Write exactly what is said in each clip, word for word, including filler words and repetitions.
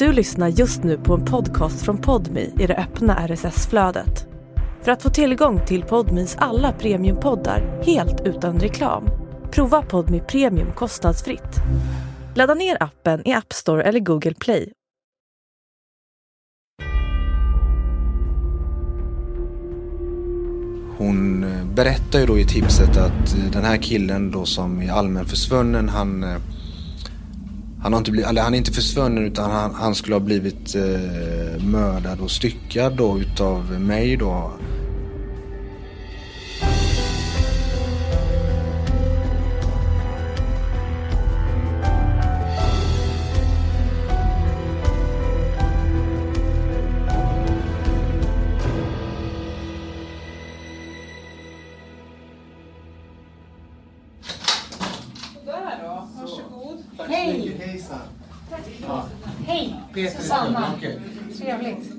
Du lyssnar just nu på en podcast från Podme i det öppna R S S-flödet. För att få tillgång till Podmes alla premiumpoddar helt utan reklam, prova Podme Premium kostnadsfritt. Ladda ner appen i App Store eller Google Play. Hon berättar ju då i tipset att den här killen då som är allmän försvunnen, han, han, har inte blivit, eller han är inte försvunnen utan han, han skulle ha blivit eh, mördad och styckad då utav mig då. Susanna, trevligt.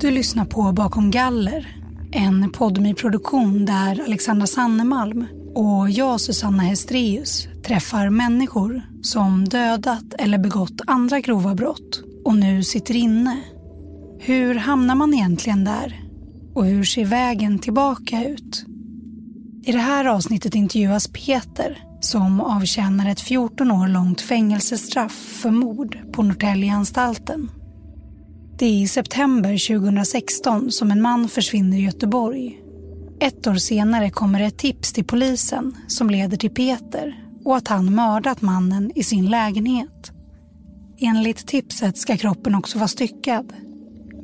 Du lyssnar på Bakom Galler, en Podme-produktion där Alexandra Sannemalm och jag, Susanna Hestrius, träffar människor som dödat eller begått andra grova brott och nu sitter inne. Hur hamnar man egentligen där? Och hur ser vägen tillbaka ut? I det här avsnittet intervjuas Peter, som avtjänar ett fjorton år långt fängelsestraff för mord på Norrtäljeanstalten. Det är i september tjugohundrasexton som en man försvinner i Göteborg. Ett år senare kommer ett tips till polisen som leder till Peter och att han mördat mannen i sin lägenhet. Enligt tipset ska kroppen också vara styckad,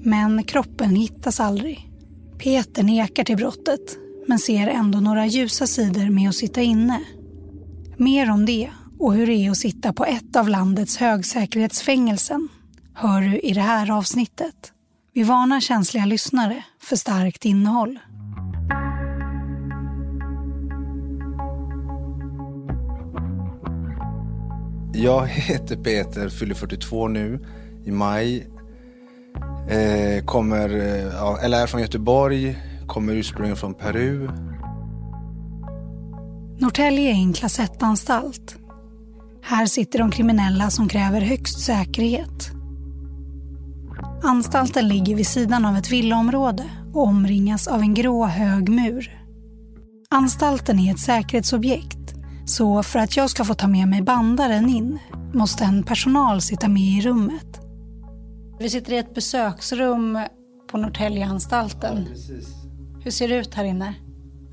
men kroppen hittas aldrig. Peter nekar till brottet, men ser ändå några ljusa sidor med att sitta inne. Mer om det och hur det är att sitta på ett av landets högsäkerhetsfängelsen hör du i det här avsnittet. Vi varnar känsliga lyssnare för starkt innehåll. Jag heter Peter, fyller fyrtiotvå nu i maj. Eh, kommer, eller är från Göteborg, kommer ursprungligen från Peru. Norrtälje är en klass ett-anstalt. Här sitter de kriminella som kräver högst säkerhet. Anstalten ligger vid sidan av ett villaområde och omringas av en grå hög mur. Anstalten är ett säkerhetsobjekt, så för att jag ska få ta med mig bandaren in måste en personal sitta med i rummet. Vi sitter i ett besöksrum på Norrtäljeanstalten. Ja, precis. Hur ser det ut här inne?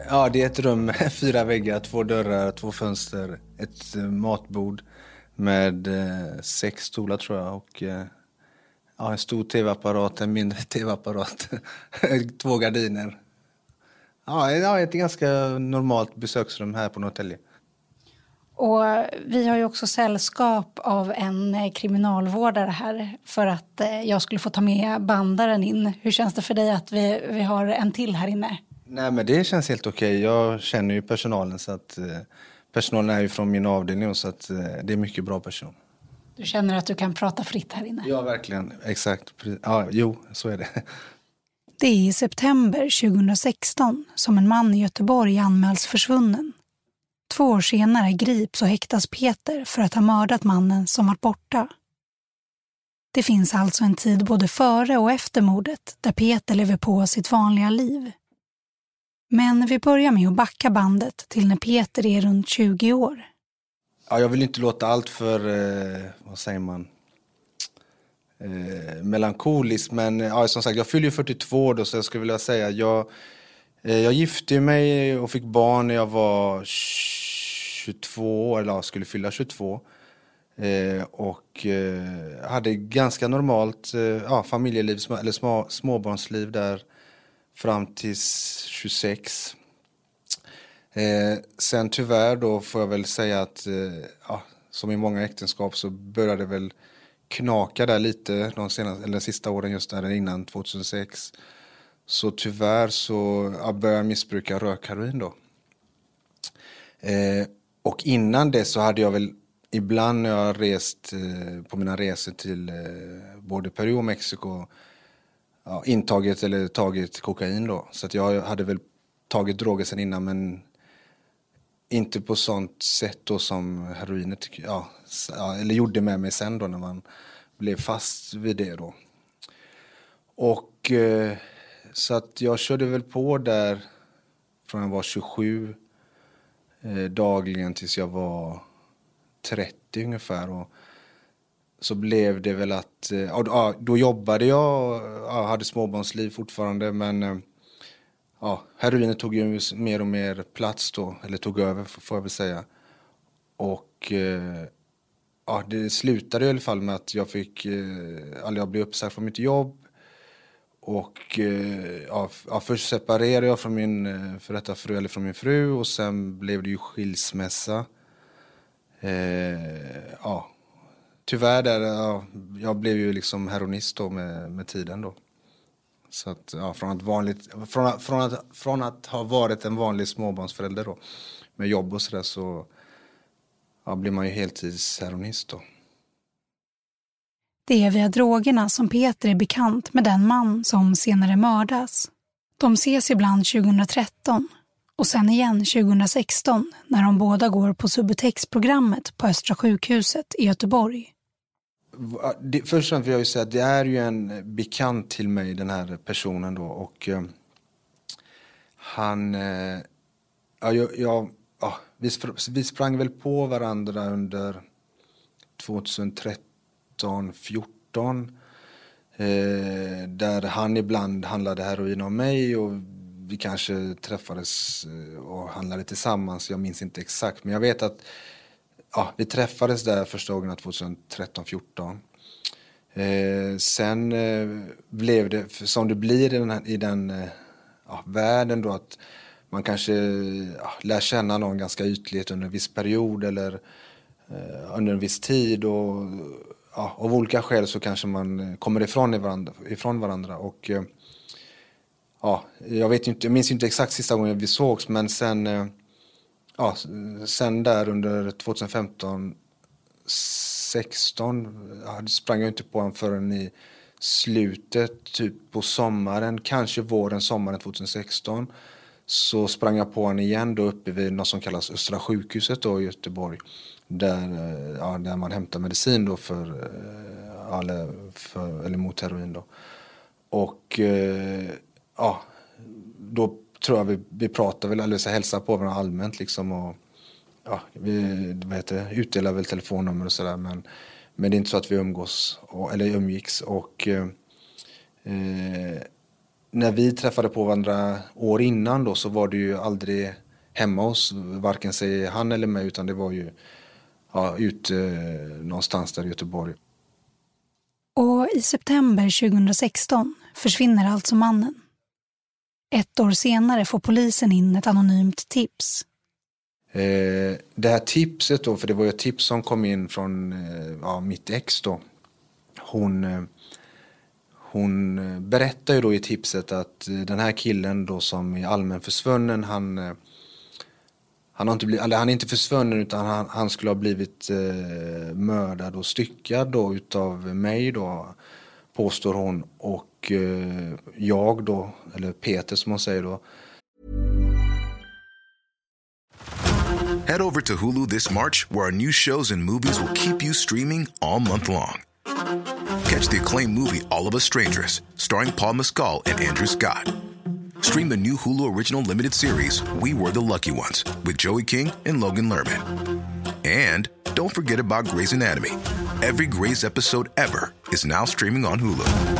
Ja, det är ett rum med fyra väggar, två dörrar, två fönster, ett matbord med sex stolar tror jag. Och ja, en stor tv-apparat, en mindre tv-apparat, två gardiner. Ja, det är ett ganska normalt besöksrum här på Norrtälje. Och vi har ju också sällskap av en kriminalvårdare här för att jag skulle få ta med bandaren in. Hur känns det för dig att vi, vi har en till här inne? Nej, men det känns helt okej. Jag känner ju personalen så att eh, personalen är ju från min avdelning så att eh, det är mycket bra person. Du känner att du kan prata fritt här inne? Ja, verkligen. Exakt. Ja, jo, så är det. Det är i september tjugohundrasexton som en man i Göteborg anmäls försvunnen. Två år senare grips och häktas Peter för att ha mördat mannen som varit borta. Det finns alltså en tid både före och efter mordet där Peter lever på sitt vanliga liv. Men vi börjar med att backa bandet till när Peter är runt tjugo år. Ja, jag vill inte låta allt för, eh, vad säger man, eh, melankoliskt. Men ja, som sagt, jag fyller ju fyrtiotvå då, så jag skulle vilja säga att jag, eh, jag gifte mig och fick barn när jag var tjugotvå år, eller jag skulle fylla tjugotvå. Eh, och eh, hade ganska normalt eh, ja, familjeliv, sm- eller små, småbarnsliv där. Fram till tjugosex. Eh, sen tyvärr då får jag väl säga att eh, ja, som i många äktenskap så började väl knaka där lite de senaste, eller de sista åren just där innan tjugohundrasex. Så tyvärr så ja, började jag missbruka rökheroin då. Eh, och innan det så hade jag väl ibland när jag rest eh, på mina resor till eh, både Peru och Mexico Ja, intaget eller tagit kokain då. Så att jag hade väl tagit droger sen innan, men inte på sånt sätt då som heroinet ja, eller gjorde med mig sen då när man blev fast vid det då. Och eh, så att jag körde väl på där från jag var tjugosju eh, dagligen tills jag var trettio ungefär. Och så blev det väl att, ja, då jobbade jag, ja, hade småbarnsliv fortfarande, men ja, heroinen tog ju mer och mer plats då, eller tog över får jag väl säga. Och ja, det slutade i alla fall med att jag fick, eller jag blev uppsagd från mitt jobb. Och ja, först separerade jag från min för detta fru, eller från min fru, och sen blev det ju skilsmässa. Ja. Tyvärr där, ja, jag blev ju liksom heroinist då med, med tiden då. Så att, ja, från, att vanligt, från, från, att, från att ha varit en vanlig småbarnsförälder då, med jobb och sådär, så ja, blir man ju heltidsheroinist då. Det är via drogerna som Peter är bekant med den man som senare mördas. De ses ibland tjugohundratretton och sen igen tjugohundrasexton när de båda går på Subutex-programmet på Östra sjukhuset i Göteborg. Det, först och främst vill jag ju säga att det är ju en bekant till mig, den här personen då. Och eh, han... Eh, ja, jag, ja, vi, vi sprang väl på varandra under tjugotretton fjorton. Eh, där han ibland handlade heroin om mig, och vi kanske träffades och handlade tillsammans. Jag minns inte exakt, men jag vet att ja, vi träffades där första gången tjugotretton fjorton. Eh, sen eh, blev det, som det blir i den, här, i den eh, ja, världen då, att man kanske ja, lär känna någon ganska ytligt under en viss period eller eh, under en viss tid. Och ja, av olika skäl så kanske man kommer ifrån varandra. Ifrån varandra och, eh, ja, jag vet inte, jag minns inte exakt sista gången vi sågs, men sen eh, ja, sen där under tjugofemton sexton ja, sprang jag inte på honom förrän i slutet, typ på sommaren, kanske våren, sommaren tjugosexton, så sprang jag på honom igen då uppe vid något som kallas Östra sjukhuset då i Göteborg, där, ja, där man hämtar medicin då för, eller, för, eller mot heroin då. Och ja, då tror jag vi, vi pratar väl, eller så hälsar på varandra allmänt liksom, och ja, vi det, utdelar väl telefonnummer och sådär, men, men det är inte så att vi umgås och, eller umgicks. Och eh, när vi träffade på varandra år innan då, så var det ju aldrig hemma hos varken sig han eller mig, utan det var ju ja, ute någonstans där i Göteborg. Och i september tjugosexton försvinner alltså mannen. Ett år senare får polisen in ett anonymt tips. Eh, det här tipset då, för det var ju ett tips som kom in från eh, ja, mitt ex då. Hon, eh, hon berättade ju då i tipset att eh, den här killen då som är allmän försvunnen, han, eh, han, har inte blivit, eller han är inte försvunnen, utan han, han skulle ha blivit eh, mördad och styckad då utav mig då, påstår hon. Och jag då, eller Peter som man säger då. Head over to Hulu this March, where our new shows and movies will keep you streaming all month long. Catch the acclaimed movie All of Us Strangers, starring Paul Mescal and Andrew Scott. Stream the new Hulu original limited series We Were the Lucky Ones with Joey King and Logan Lerman. And don't forget about Grey's Anatomy. Every Grey's episode ever is now streaming on Hulu.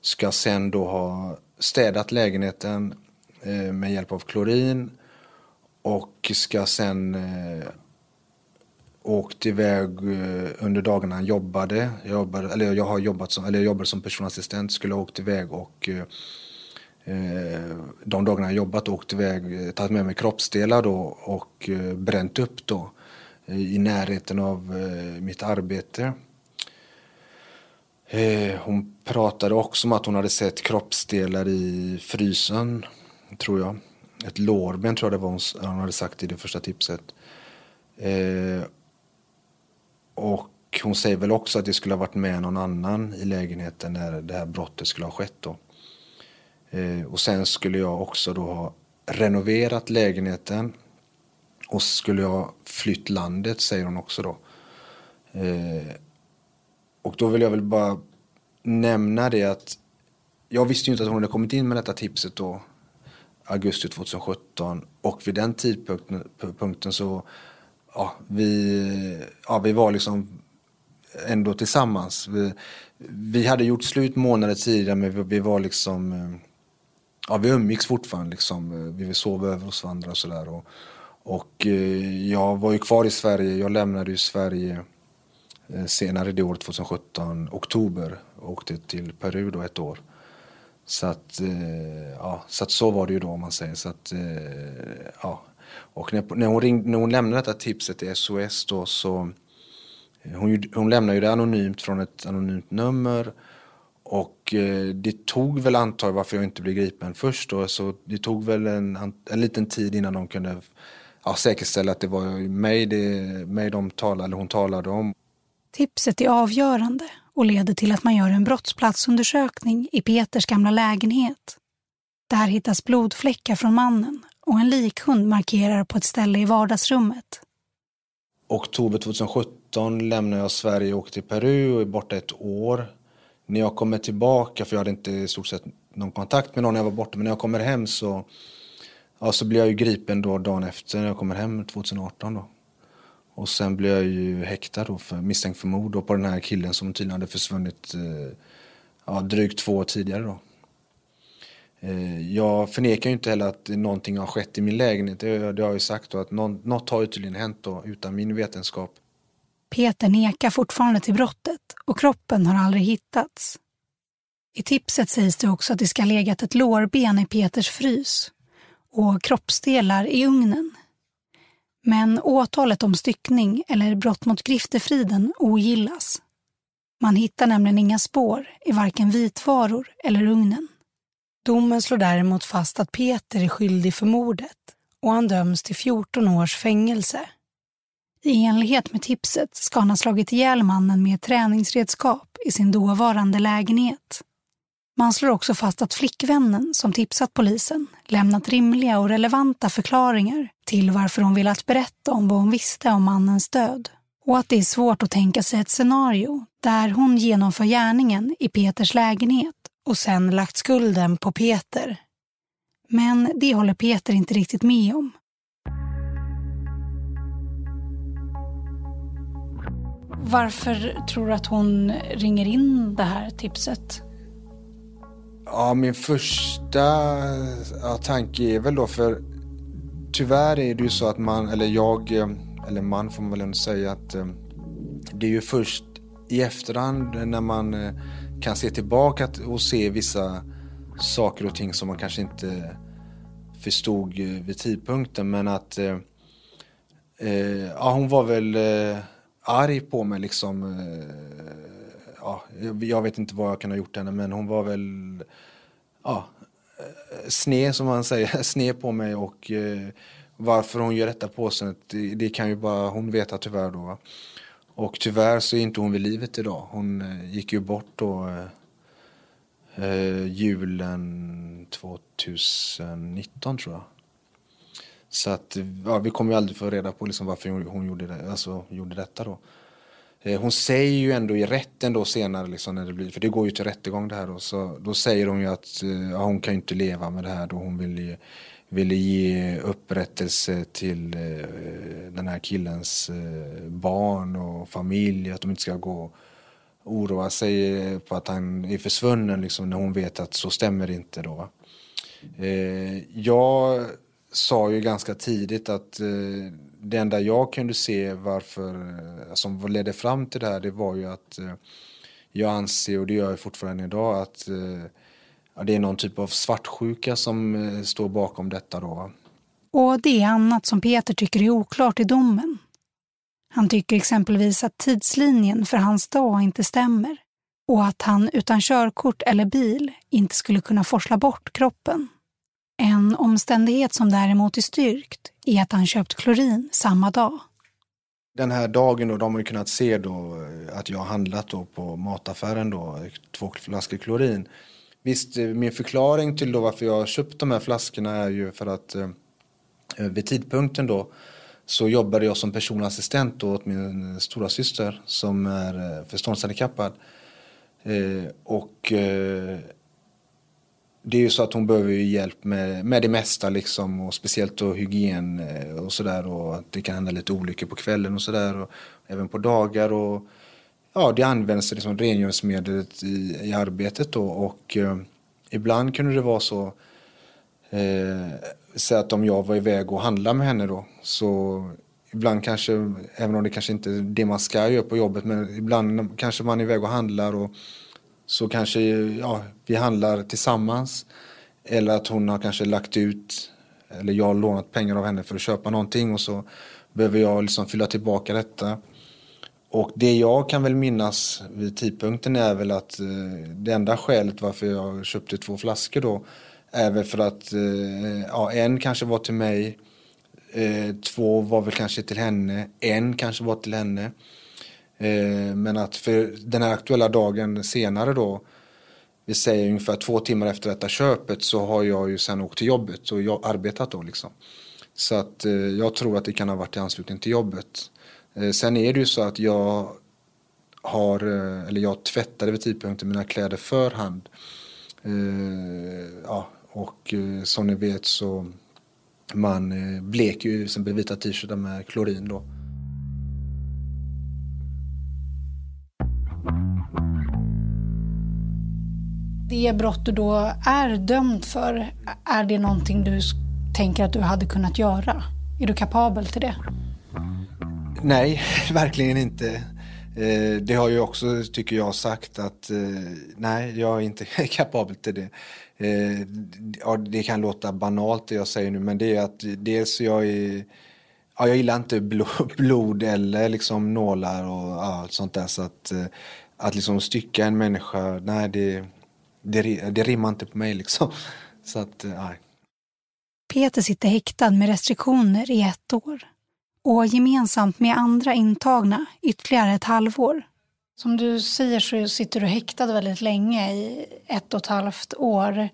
Ska sen då ha städat lägenheten eh, med hjälp av klorin och ska sen... Eh, åkt iväg under dagarna han jobbade. Jag, jobbade, eller jag, har jobbat som, eller jag jobbade som personassistent. Skulle ha åkt iväg och eh, de dagarna han jobbat åkt iväg, tagit med mig kroppsdelar då och eh, bränt upp då i närheten av eh, mitt arbete. Eh, hon pratade också om att hon hade sett kroppsdelar i frysen, tror jag. Ett lårben tror jag det var hon, hon hade sagt i det första tipset. Eh, och hon säger väl också att det skulle ha varit med någon annan i lägenheten när det här brottet skulle ha skett då. Eh, och sen skulle jag också då ha renoverat lägenheten och skulle jag flytt landet, säger hon också då. Eh, och då vill jag väl bara nämna det att jag visste ju inte att hon hade kommit in med detta tipset då, augusti tjugosjutton, och vid den tidpunkten så Ja vi, ja, vi var liksom ändå tillsammans. Vi, vi hade gjort slut månader tidigare, men vi, vi var liksom... Ja, vi umgicks fortfarande liksom. Vi sov över hos varandra och sådär. Och, och jag var ju kvar i Sverige. Jag lämnade ju Sverige senare det året tjugosjutton, oktober. Och åkte till Peru då ett år. Så att, ja, så att så var det ju då, om man säger. Så att, ja... Och när, när, hon ringde, när hon lämnade detta tipset till S O S då, så hon, hon lämnade ju det anonymt från ett anonymt nummer, och eh, det tog väl antar varför jag inte blev gripen först då, så det tog väl en, en liten tid innan de kunde ja, säkerställa att det var mig, det, mig de talade, eller hon talade om. Tipset är avgörande och leder till att man gör en brottsplatsundersökning i Peters gamla lägenhet. Där hittas blodfläckar från mannen och en likhund markerar på ett ställe i vardagsrummet. Oktober tjugosjutton lämnade jag Sverige och åkte till Peru och är borta ett år. När jag kommer tillbaka, för jag hade inte i stort sett någon kontakt med någon när jag var borta, men när jag kommer hem så, ja, så blir jag ju gripen då dagen efter när jag kommer hem tjugoarton då. Och sen blir jag ju häktad då för misstänkt för mord då på den här killen som tydligen hade försvunnit ja, drygt två år tidigare då. Jag förnekar ju inte heller att någonting har skett i min lägenhet. Det har jag ju sagt då, att något har ju tydligen hänt då, utan min vetenskap. Peter nekar fortfarande till brottet och kroppen har aldrig hittats. I tipset sägs det också att det ska legat ett lårben i Peters frys och kroppsdelar i ugnen. Men åtalet om styckning eller brott mot griftefriden ogillas. Man hittar nämligen inga spår i varken vitvaror eller ugnen. Domen slår däremot fast att Peter är skyldig för mordet och han döms till fjorton års fängelse. I enlighet med tipset ska han ha slagit ihjäl mannen med träningsredskap i sin dåvarande lägenhet. Man slår också fast att flickvännen som tipsat polisen lämnat rimliga och relevanta förklaringar till varför hon ville att berätta om vad hon visste om mannens död. Och att det är svårt att tänka sig ett scenario där hon genomför gärningen i Peters lägenhet och sen lagt skulden på Peter. Men det håller Peter inte riktigt med om. Varför tror du att hon ringer in det här tipset? Ja, min första ja, tanke är väl då, för tyvärr är det ju så att man, eller jag, eller man får man väl ändå säga, att det är ju först i efterhand när man kan se tillbaka och se vissa saker och ting som man kanske inte förstod vid tidpunkten. Men att eh, ja, hon var väl eh, arg på mig liksom. Eh, ja, jag vet inte vad jag kan ha gjort henne, men hon var väl ja, sne som man säger, sne på mig. Och eh, varför hon gör detta påståendet, det, det kan ju bara hon veta tyvärr då, va? Och tyvärr så är inte hon vid livet idag. Hon gick ju bort då eh, julen tjugonitton tror jag. Så att ja, vi kommer ju aldrig få reda på liksom varför hon, hon gjorde, det, alltså, gjorde detta då. Hon säger ju ändå i rätten då senare liksom när det blir, för det går ju till rättegång det här då, så då säger hon ju att ja, hon kan ju inte leva med det här då, hon vill ju, vill ge upprättelse till eh, den här killens eh, barn och familj, att de inte ska gå och oroa sig på att han är försvunnen liksom, när hon vet att så stämmer det inte då. Eh, jag sa ju ganska tidigt att eh, det enda jag kunde se varför, som alltså, ledde fram till det här, det var ju att eh, jag anser, och det gör jag fortfarande idag, att eh, ja, det är någon typ av svartsjuka som eh, står bakom detta då. Och det är annat som Peter tycker är oklart i domen. Han tycker exempelvis att tidslinjen för hans dag inte stämmer och att han utan körkort eller bil inte skulle kunna forsla bort kroppen. En omständighet som däremot är styrkt är att han köpt klorin samma dag. Den här dagen då, de har ju kunnat se då att jag har handlat då på mataffären då, två flaskor klorin. Visst, min förklaring till då varför jag har köpt de här flaskorna är ju för att eh, vid tidpunkten då så jobbade jag som personassistent då åt min stora syster som är eh, förståndshandikappad. Eh, och eh, det är ju så att hon behöver ju hjälp med, med det mesta liksom, och speciellt då hygien och sådär, och att det kan hända lite olyckor på kvällen och sådär och även på dagar, och ja, det används liksom rengöringsmedlet i, i arbetet då, och eh, ibland kunde det vara så, eh, så att om jag var iväg och handlade med henne då, så ibland kanske, även om det kanske inte är det man ska göra på jobbet, men ibland kanske man är iväg och handlar och så kanske ja, vi handlar tillsammans, eller att hon har kanske lagt ut, eller jag har lånat pengar av henne för att köpa någonting och så behöver jag liksom fylla tillbaka detta. Och det jag kan väl minnas vid tidpunkten är väl att eh, det enda skälet varför jag köpte två flaskor då är väl för att eh, ja, en kanske var till mig, eh, två var väl kanske till henne, en kanske var till henne. Eh, men att för den här aktuella dagen senare då, vi säger ungefär två timmar efter detta köpet, så har jag ju sen åkt till jobbet och jag arbetat då liksom. Så att eh, jag tror att det kan ha varit i anslutning till jobbet. Sen är det ju så att jag har, eller jag tvättade vid tidpunkten mina kläder för hand. Eh, ja, och som ni vet så man bleker ju sen blir vita t-shirtar med klorin då. Det brott du då är dömd för, är det någonting du tänker att du hade kunnat göra? Är du kapabel till det? Nej, verkligen inte. Det har ju också, tycker jag, sagt att nej, jag är inte kapabel till det. Det kan låta banalt det jag säger nu, men det är att dels jag är, ja, jag gillar inte blod eller liksom nålar och ja, sånt där, så att, att liksom stycka en människa, nej, det, det, det rimmar inte på mig liksom. Så att, nej. Peter sitter häktad med restriktioner i ett år. Och gemensamt med andra intagna ytterligare ett halvår. Som du säger så sitter du häktad väldigt länge, i ett och ett halvt år.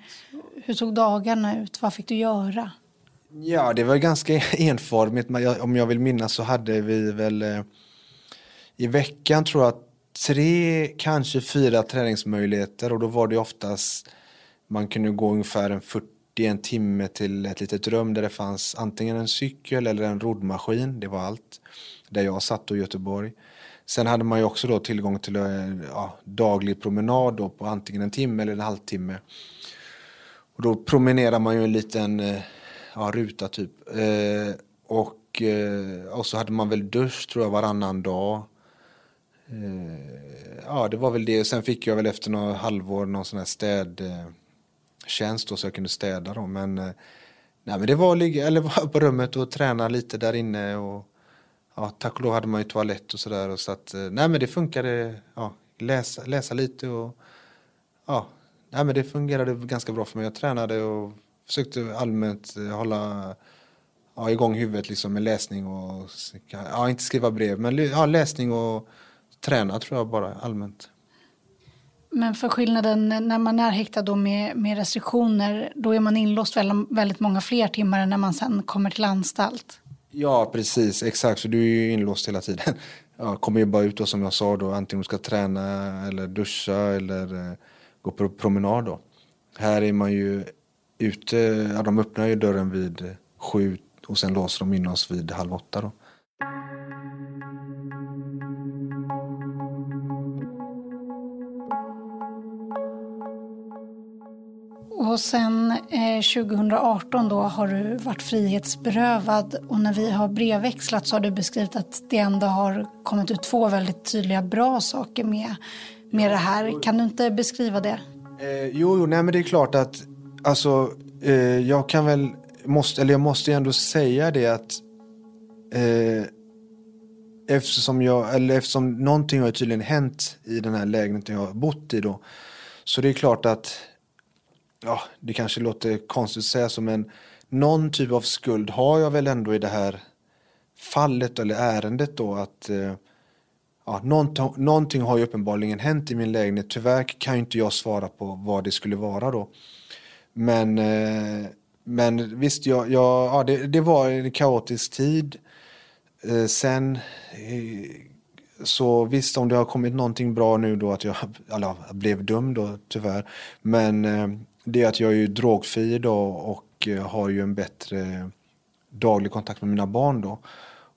Hur såg dagarna ut? Vad fick du göra? Ja, det var ganska enformigt. Om jag vill minnas så hade vi väl i veckan, tror jag, tre, kanske fyra träningsmöjligheter. Och då var det oftast, man kunde gå ungefär en fyrtio i en timme till ett litet rum där det fanns antingen en cykel eller en roddmaskin. Det var allt. Där jag satt i Göteborg. Sen hade man ju också då tillgång till ja, daglig promenad då på antingen en timme eller en halvtimme. Och då promenerar man ju en liten ja, ruta typ. Eh, och, eh, och så hade man väl dusch, tror jag, varannan dag. Eh, ja, det var väl det. Sen fick jag väl efter några halvår någon sån här städ... Eh, tjänst då, så jag kunde städa då, men nej, men det var ligga eller vara på rummet och träna lite där inne, och ja, tack och lov hade man ju toalett och sådär, och så att nej, men det funkade, ja, läsa, läsa lite och ja, nej, men det fungerade ganska bra för mig. Jag tränade och försökte allmänt hålla ja, igång huvudet liksom med läsning och ja, inte skriva brev, men ja, läsning och träna, tror jag, bara allmänt. Men för skillnaden när man är häktad då med, med restriktioner, då är man inlåst väldigt många fler timmar än när man sen kommer till anstalt. Ja, precis. Exakt. Så du är ju inlåst hela tiden. Ja, kommer ju bara ut då, som jag sa då. Antingen du ska träna eller duscha eller eh, gå på promenad då. Här är man ju ute. Ja, de öppnar ju dörren vid sju och sen låser de in oss vid halv åtta då. Och sen eh, tjugo arton då har du varit frihetsberövad, och när vi har brevväxlat så har du beskrivit att det ändå har kommit ut två väldigt tydliga bra saker med, med det här. Kan du inte beskriva det? Eh, jo, jo nej, men det är klart att alltså, eh, jag kan väl, måste, eller jag måste ändå säga det att eh, eftersom, jag, eller eftersom någonting har tydligen hänt i den här lägenheten jag har bott i då, så det är klart att ja, det kanske låter konstigt att säga så, men någon typ av skuld har jag väl ändå i det här fallet eller ärendet då, att ja, någonting, någonting har ju uppenbarligen hänt i min lägenhet. Tyvärr kan ju inte jag svara på vad det skulle vara då. Men, men visst, jag, jag, ja, det, det var en kaotisk tid. Sen så visst, om det har kommit någonting bra nu då, att jag, eller, jag blev dum då tyvärr, men... Det är att jag är ju drogfri då och har ju en bättre daglig kontakt med mina barn då.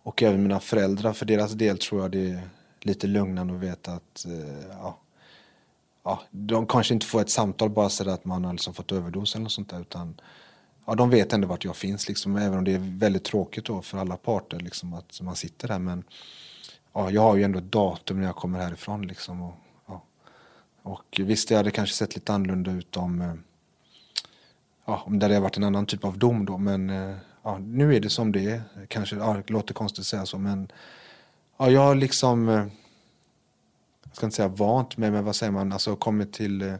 Och även mina föräldrar. För deras del tror jag det är lite lugnande att veta att ja, ja, de kanske inte får ett samtal bara så att man har liksom fått överdos eller något sånt där. Utan ja, de vet ändå vart jag finns liksom. Även om det är väldigt tråkigt då för alla parter liksom, att man sitter där. Men ja, jag har ju ändå ett datum när jag kommer härifrån liksom. Och, ja. och visst, jag hade kanske sett lite annorlunda ut om... Ja, om det hade varit en annan typ av dom då. Men ja, nu är det som det är. Kanske ja, det låter konstigt att säga så. Men ja, jag har liksom... Jag ska inte säga vant med, men vad säger man? Alltså kommit till...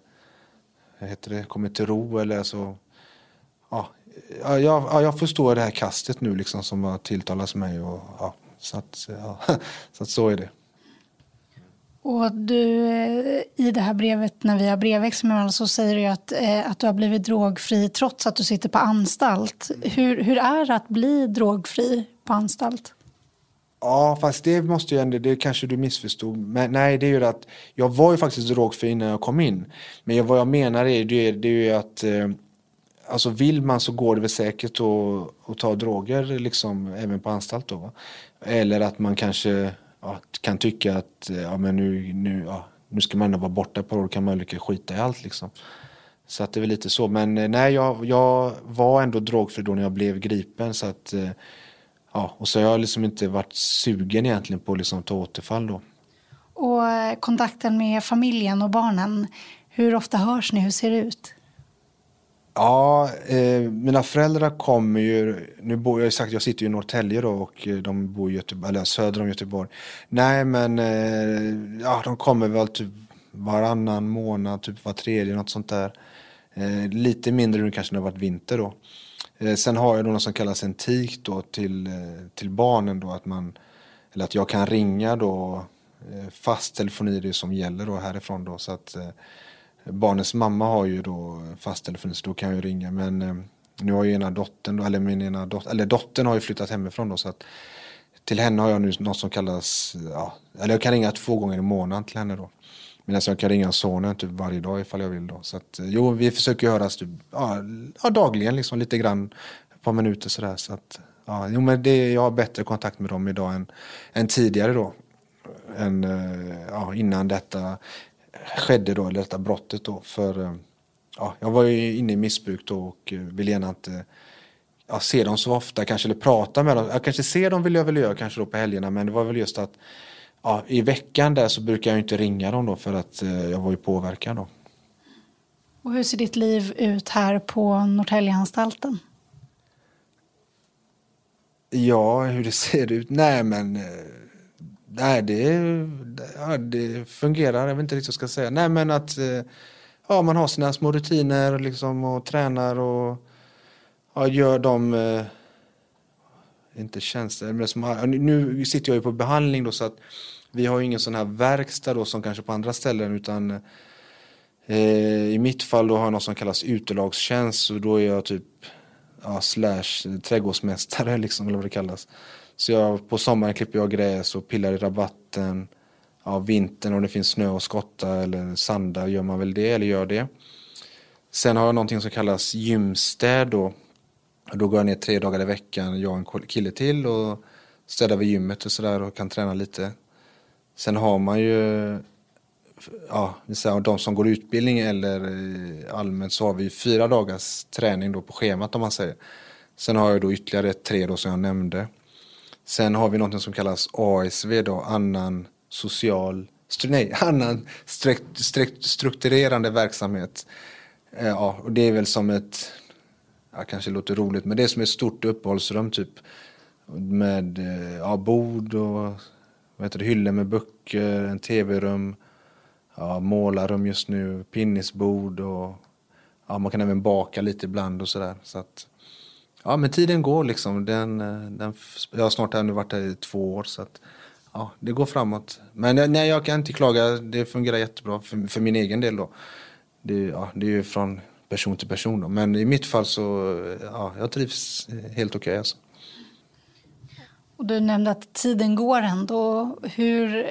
heter det? Kommit till ro eller så. Ja, ja, ja, jag förstår det här kastet nu liksom som har tilltalats mig. Och, ja, så, att, ja, så att så är det. Och du, i det här brevet, när vi har brevväxling med varandra, så säger du att, att du har blivit drogfri trots att du sitter på anstalt. Hur, hur är det att bli drogfri på anstalt? Ja, fast det måste ju ändå, det kanske du missförstod. Men nej, det är ju att jag var ju faktiskt drogfri när jag kom in. Men jag, vad jag menar är, det, det är ju att alltså vill man så går det väl säkert att, att ta droger liksom, även på anstalt då. Va? Eller att man kanske... Ja, kan tycka att ja, men nu, nu, ja, nu ska man ändå vara borta på år, kan man lyckas skita i allt liksom. Så att det är väl lite så. Men nej, jag, jag var ändå drogfri då när jag blev gripen. Så att, ja, och så har jag liksom inte varit sugen egentligen på att liksom ta återfall då. Och kontakten med familjen och barnen, hur ofta hörs ni? Hur ser det ut? Ja, eh, mina föräldrar kommer ju, nu bor jag sagt, jag sitter ju i Norrtälje då och de bor i Göteborg, eller söder om Göteborg. Nej, men eh, ja, de kommer väl typ varannan månad, typ var tredje, något sånt där. Eh, lite mindre nu kanske när det har varit vinter då. Eh, sen har jag då något som kallas en tik då till, till barnen då, att man, eller att jag kan ringa då, fast telefoni är det som gäller då härifrån då, så att... Eh, barnens mamma har ju då fast telefon, så då kan jag ju ringa. Men eh, nu har ju ena dottern, eller min ena dotter, eller dottern har ju flyttat hemifrån då, så att till henne har jag nu något som kallas, ja, eller jag kan ringa två gånger i månaden till henne då. Men alltså jag kan ringa sonen typ varje dag ifall jag vill då. Så att jo, vi försöker höras typ, ja, dagligen liksom, lite grann på minuter sådär. Så att ja, jo, men det, jag har bättre kontakt med dem idag än, än tidigare då. Än, ja, innan detta skedde då, eller detta brottet då, för ja, jag var ju inne i missbruk då och ville gärna inte ja, se dem så ofta kanske, eller prata med dem. Jag kanske se dem vill jag väl göra kanske då på helgerna, men det var väl just att ja, i veckan där så brukar jag inte ringa dem då, för att eh, jag var ju påverkad då. Och hur ser ditt liv ut här på Norrtäljeanstalten? Ja, hur det ser ut? Nej, men... Eh, Nej, det, ja, det fungerar. Jag vet inte riktigt vad jag ska säga. Nej, men att ja, man har sina små rutiner liksom, och tränar och ja, gör de eh, inte tjänster. Men som, nu sitter jag ju på behandling då, så att vi har ju ingen sån här verkstad då, som kanske på andra ställen, utan eh, i mitt fall då har jag något som kallas utelagstjänst, och då är jag typ ja, slash trädgårdsmästare liksom, eller vad det kallas. Så jag, på sommaren klipper jag gräs och pillar i rabatten. Ja, vintern om det finns snö och skotta eller sanda gör man väl det eller gör det. Sen har jag någonting som kallas gymstäd då. Då går jag ner tre dagar i veckan, jag och en kille till, och städar vid gymmet och sådär och kan träna lite. Sen har man ju, ja, de som går utbildning eller allmänt, så har vi fyra dagars träning då på schemat om man säger. Sen har jag då ytterligare tre då som jag nämnde. Sen har vi något som kallas A S V då, annan social, nej, annan strukt, strukt, strukturerande verksamhet. Ja, och det är väl som ett, ja, kanske låter roligt, men det är som ett stort uppehållsrum typ med, ja, bord och vad heter det, hyllor med böcker, en tv-rum, ja, målarrum just nu, pinnisbord och ja, man kan även baka lite ibland och sådär. Så att, ja, men tiden går liksom. Den, den, jag har snart här nu varit här i två år så att ja, det går framåt. Men nej, jag kan inte klaga. Det fungerar jättebra för, för min egen del då. Det, ja, det är ju från person till person då. Men i mitt fall så, ja, jag trivs helt okej alltså. Och du nämnde att tiden går ändå. Hur,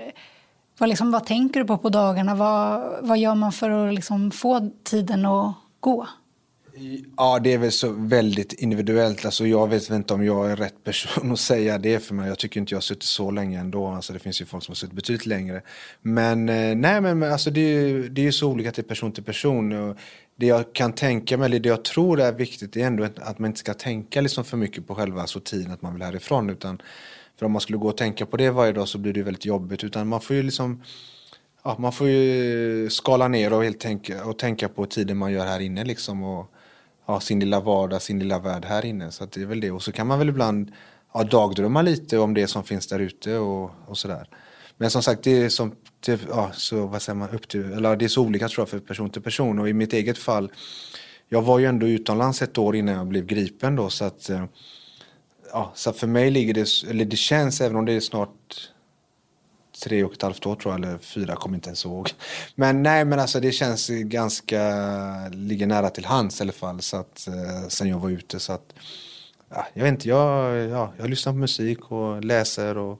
vad, liksom, vad tänker du på på dagarna? Vad, vad gör man för att liksom få tiden att gå? Ja, det är väl så väldigt individuellt. Alltså, jag vet inte om jag är rätt person att säga det för mig. Jag tycker inte jag har suttit så länge ändå. Alltså, det finns ju folk som har suttit betydligt längre. Men, nej, men alltså, det är ju, det är ju så olika till person till person. Och det jag kan tänka mig, eller det jag tror är viktigt, är ändå att man inte ska tänka liksom för mycket på själva alltså, tiden att man vill härifrån. Utan, för om man skulle gå och tänka på det varje dag så blir det väldigt jobbigt. Utan man får ju liksom... Ja, man får ju skala ner och, helt tänka, och tänka på tiden man gör här inne liksom, och ja, sin lilla vardag, sin lilla värld här inne. Så att det är väl det. Och så kan man väl ibland ja, dagdrömma lite om det som finns där ute och, och sådär. Men som sagt, det är, som, typ, ja, så, vad säger man, upp till, eller det är så olika tror jag, för person till person. Och i mitt eget fall, jag var ju ändå utomlands ett år innan jag blev gripen då. Så att, ja, så att för mig ligger det, eller det känns, även om det är snart... tre och ett halvt år tror jag, eller fyra, kommer inte ens ihåg. Men nej, men alltså det känns ganska, ligger nära till hands i alla fall, så att eh, sen jag var ute, så att ja, jag vet inte, jag, ja, jag lyssnar på musik och läser och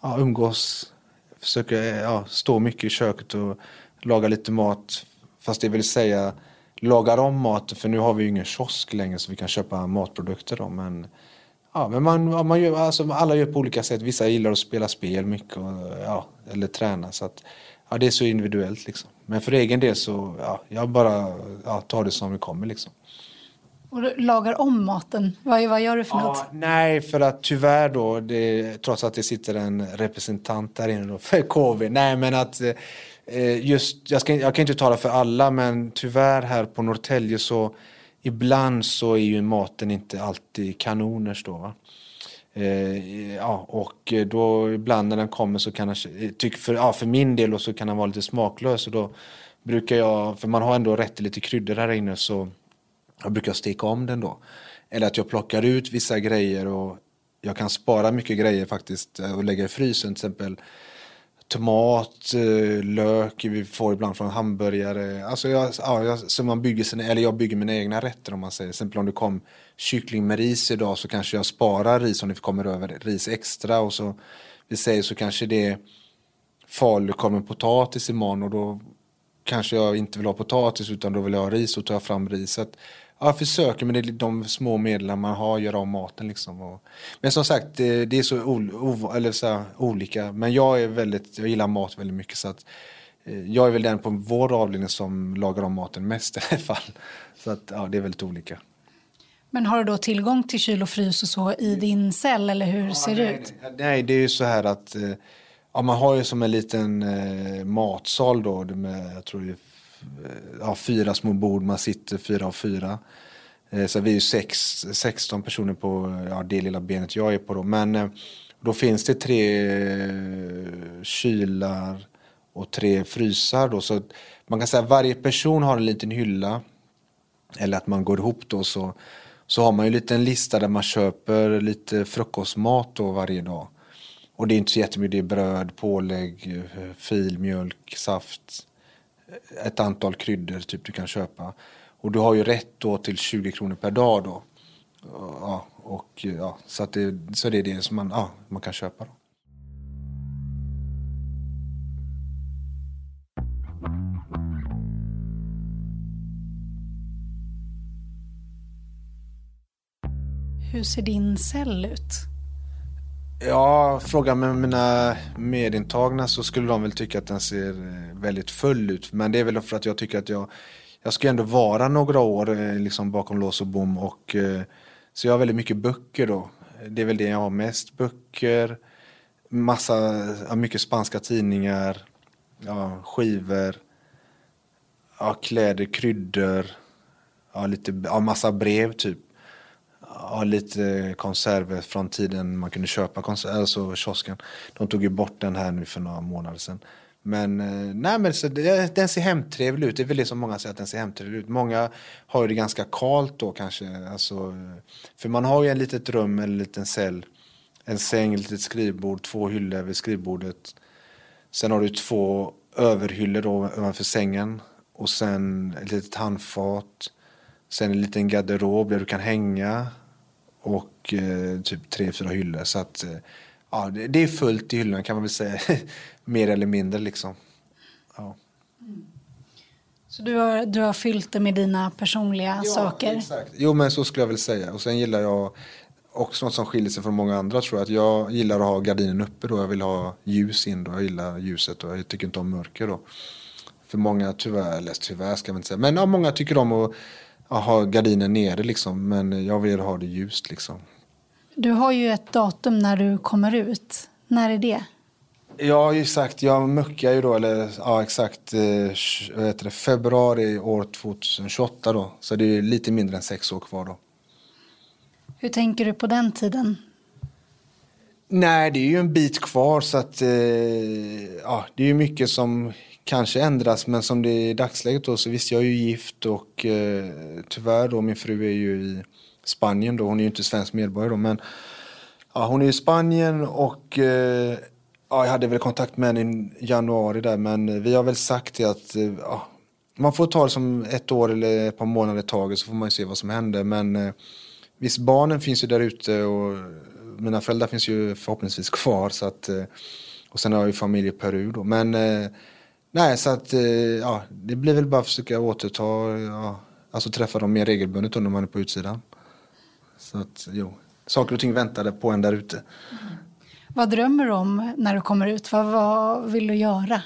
ja, umgås, försöker ja, stå mycket i köket och laga lite mat, fast det vill säga lagar om mat, för nu har vi ju ingen kiosk längre så vi kan köpa matprodukter då, men ja, men man, man gör, alltså alla gör på olika sätt. Vissa gillar att spela spel mycket och, ja, eller träna. Så att, ja, det är så individuellt. Liksom. Men för egen del så ja, jag bara ja, tar det som det kommer. Liksom. Och du lagar om maten. Vad, vad gör du för ja, något? Nej, för att tyvärr då, det, trots att det sitter en representant där inne då för K V. Nej, men att eh, just, jag, ska, jag kan inte tala för alla, men tyvärr här på Norrtälje så ibland så är ju maten inte alltid kanoners då va. Eh, ja, och då ibland när den kommer så kan den, tyck för, ja, för min del då, så kan den vara lite smaklös, och då brukar jag, för man har ändå rätt till lite kryddor här inne, så jag brukar steka om den då. Eller att jag plockar ut vissa grejer, och jag kan spara mycket grejer faktiskt och lägga i frysen, till exempel tomat, lök, vi får ibland från hamburgare. Alltså jag, ja, jag, så man bygger sina, eller jag bygger mina egna rätter om man säger. Till exempel om det kom kyckling med ris idag, så kanske jag sparar ris om det kommer över ris extra. Och så, vi säger så kanske det falu kommer potatis imorgon, och då kanske jag inte vill ha potatis utan då vill jag ha ris, och tar fram riset. Ja, jag försöker med det, de små medlen man har, göra om maten liksom. Och, men som sagt, det, det är så, ol, o, eller så här, olika. Men jag är väldigt, jag gillar mat väldigt mycket, så att eh, jag är väl den på vår avdelning som lagar om maten mest i alla fall. Så att ja, det är väldigt olika. Men har du då tillgång till kyl och frys och så i din cell, eller hur ja, ser nej, det ut? Nej, nej, det är ju så här att eh, ja, man har ju som en liten eh, matsal då, med, jag tror det är ja, fyra små bord, man sitter fyra och fyra, så vi är ju sex, sexton personer på ja, det lilla benet jag är på då, men då finns det tre kylar och tre frysar då, så man kan säga att varje person har en liten hylla, eller att man går ihop då, så, så har man ju en liten lista där man köper lite frukostmat då varje dag, och det är inte så jättemycket, det är bröd, pålägg, filmjölk, saft, ett antal kryddor typ du kan köpa. Och du har ju rätt då till tjugo kronor per dag då. Ja, och ja, så att det, så det är det som man, ja, man kan köpa då. Hur ser din cell ut? Ja, fråga med mina medintagna så skulle de väl tycka att den ser väldigt full ut. Men det är väl för att jag tycker att jag, jag ska ändå vara några år liksom bakom lås och bom. Och, så jag har väldigt mycket böcker då. Det är väl det jag har mest. Böcker, massa, mycket spanska tidningar, ja, skivor, ja, kläder, kryddor, ja, lite, ja, massa brev typ. Ja, lite konserver från tiden man kunde köpa konserver, alltså kiosken. De tog ju bort den här nu för några månader sedan. Men, nej, men så, den ser hemtrevlig ut. Det är väl det som många säger, att den ser hemtrevlig ut. Många har ju det ganska kallt då kanske. Alltså, för man har ju en litet rum, en liten cell, en säng, ett litet skrivbord, två hyllor vid skrivbordet. Sen har du två överhyllor då ovanför sängen. Och sen ett litet handfat. Sen en liten garderob där du kan hänga. Och eh, typ tre, fyra hyllor. Så att, eh, ja, det, det är fullt i hyllorna kan man väl säga. Mer eller mindre liksom. Ja. Mm. Så du har, du har fyllt det med dina personliga ja, saker? Exakt. Jo, men så skulle jag väl säga. Och sen gillar jag också något som skiljer sig från många andra, tror jag. Att jag gillar att ha gardinen uppe då. Jag vill ha ljus in då. Jag gillar ljuset och jag tycker inte om mörker då. För många tyvärr, eller tyvärr ska man inte säga. Men ja, många tycker om att jag har gardinen nere liksom, men jag vill ha det ljust liksom. Du har ju ett datum när du kommer ut. När är det? Ja, exakt. Jag muckar ju då, eller ja, exakt, eh, vet det, februari år tjugohundratjugoåtta då. Så det är lite mindre än sex år kvar då. Hur tänker du på den tiden? Nej, det är ju en bit kvar så att eh, ja, det är ju mycket som kanske ändras, men som det är i dagsläget då, så visst, jag är ju gift och eh, tyvärr då, min fru är ju i Spanien då, hon är ju inte svensk medborgare då, men ja, hon är i Spanien och eh, ja, jag hade väl kontakt med henne i januari där, men vi har väl sagt att eh, ja, man får ta det som ett år eller ett par månader i taget, så får man ju se vad som händer, men eh, visst, barnen finns ju där ute och mina föräldrar finns ju förhoppningsvis kvar, så att eh, och sen har jag ju familj i Peru då, men eh, nej, så att ja, det blir väl bara att försöka återta, ja, alltså träffa dem mer regelbundet när man är på utsidan. Så att jo, saker och ting väntade på en där ute. Mm. Vad drömmer du om när du kommer ut? Vad, vad vill du göra?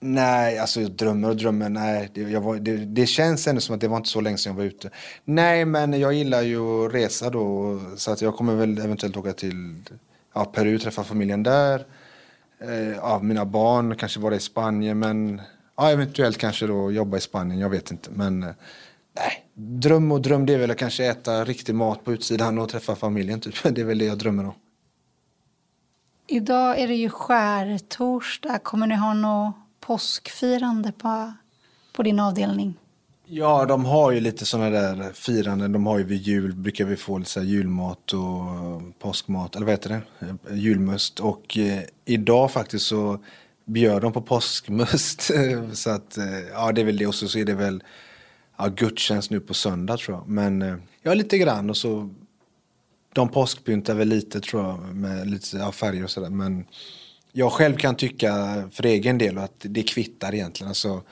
Nej, alltså jag drömmer och drömmer. Nej, det, jag var, det, det känns ändå som att det var inte så länge sedan jag var ute. Nej, men jag gillar ju att resa då, så att jag kommer väl eventuellt åka till ja, Peru, träffa familjen där. Av mina barn, kanske vara i Spanien, men ja, eventuellt kanske då jobba i Spanien, jag vet inte, men nej, dröm och dröm, det är väl att kanske äta riktig mat på utsidan och träffa familjen typ, det är väl det jag drömmer om. Idag är det ju skärtorsdag, kommer ni ha något påskfirande på, på din avdelning? Ja, de har ju lite sådana där firanden. De har ju vid jul, brukar vi få lite så här julmat och påskmat, eller vad heter det? Julmust. Och eh, idag faktiskt så bjöd de på påskmust. Så att, eh, ja det är väl det. Och så, så är det väl ja, gudstjänst nu på söndag tror jag. Men eh, ja, lite grann. Och så, de påskpyntar väl lite tror jag, med lite ja, färger och sådär. Men jag själv kan tycka för egen del att det kvittar egentligen. Alltså,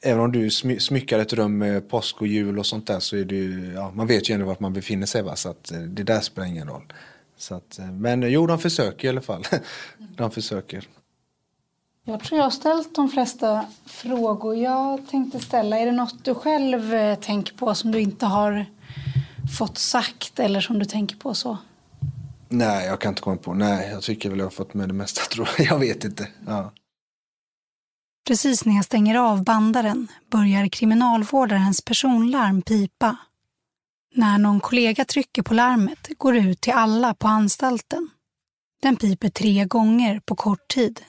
även om du smyckar ett rum med påsk och jul och sånt där, så är det ju, ja, man vet ju ändå vart man befinner sig, va? Så att det där spelar ingen roll. Så att, men jo, de försöker i alla fall. De försöker. Jag tror jag har ställt de flesta frågor jag tänkte ställa. Är det något du själv tänker på som du inte har fått sagt eller som du tänker på så? Nej, jag kan inte komma på. Nej, jag tycker väl jag har fått med det mesta, tror jag. Jag vet inte, ja. Precis när jag stänger av bandaren börjar kriminalvårdarens personlarm pipa. När någon kollega trycker på larmet går det ut till alla på anstalten. Den piper tre gånger på kort tid.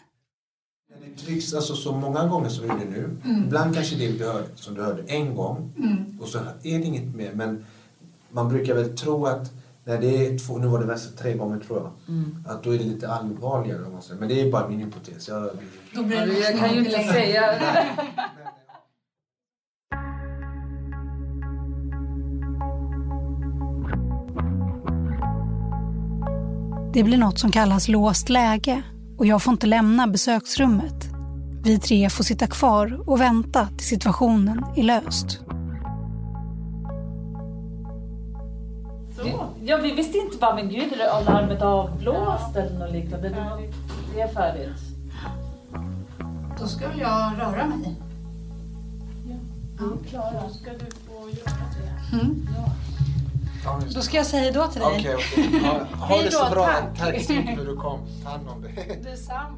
Det trycks alltså så många gånger som det är nu. Mm. Ibland kanske det du hörde, som du hörde en gång mm. och så är det inget mer. Men man brukar väl tro att när det är två, nu var det mest tre gånger tror jag, mm. att då är det lite allvarligare. Men det är bara min hypotes. Jag, då blir det, jag kan ju inte säga. Det blir något som kallas låst läge och jag får inte lämna besöksrummet. Vi tre får sitta kvar och vänta till situationen är löst. Ja, vi visste inte bara, men gud, om larmet avblåst eller något liknande. Det är färdigt. Då skulle jag röra mig. Ja, Klara, ska du få göra det. Mm. Ja. Då ska jag säga hej då till dig. Okej, okay, okay. Ha, ha det så bra. Tack, tack så mycket för att du kom. Ta hand om dig. Detsamma.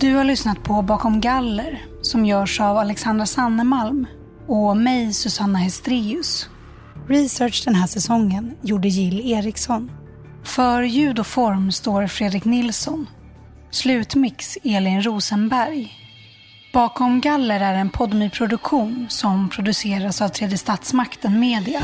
Du har lyssnat på Bakom Galler, som görs av Alexandra Sannemalm och mig, Susanna Hestrius. Research den här säsongen gjorde Jill Eriksson. För ljud och form står Fredrik Nilsson. Slutmix Elin Rosenberg. Bakom Galler är en Podme-produktion som produceras av Tredje Statsmakten Media.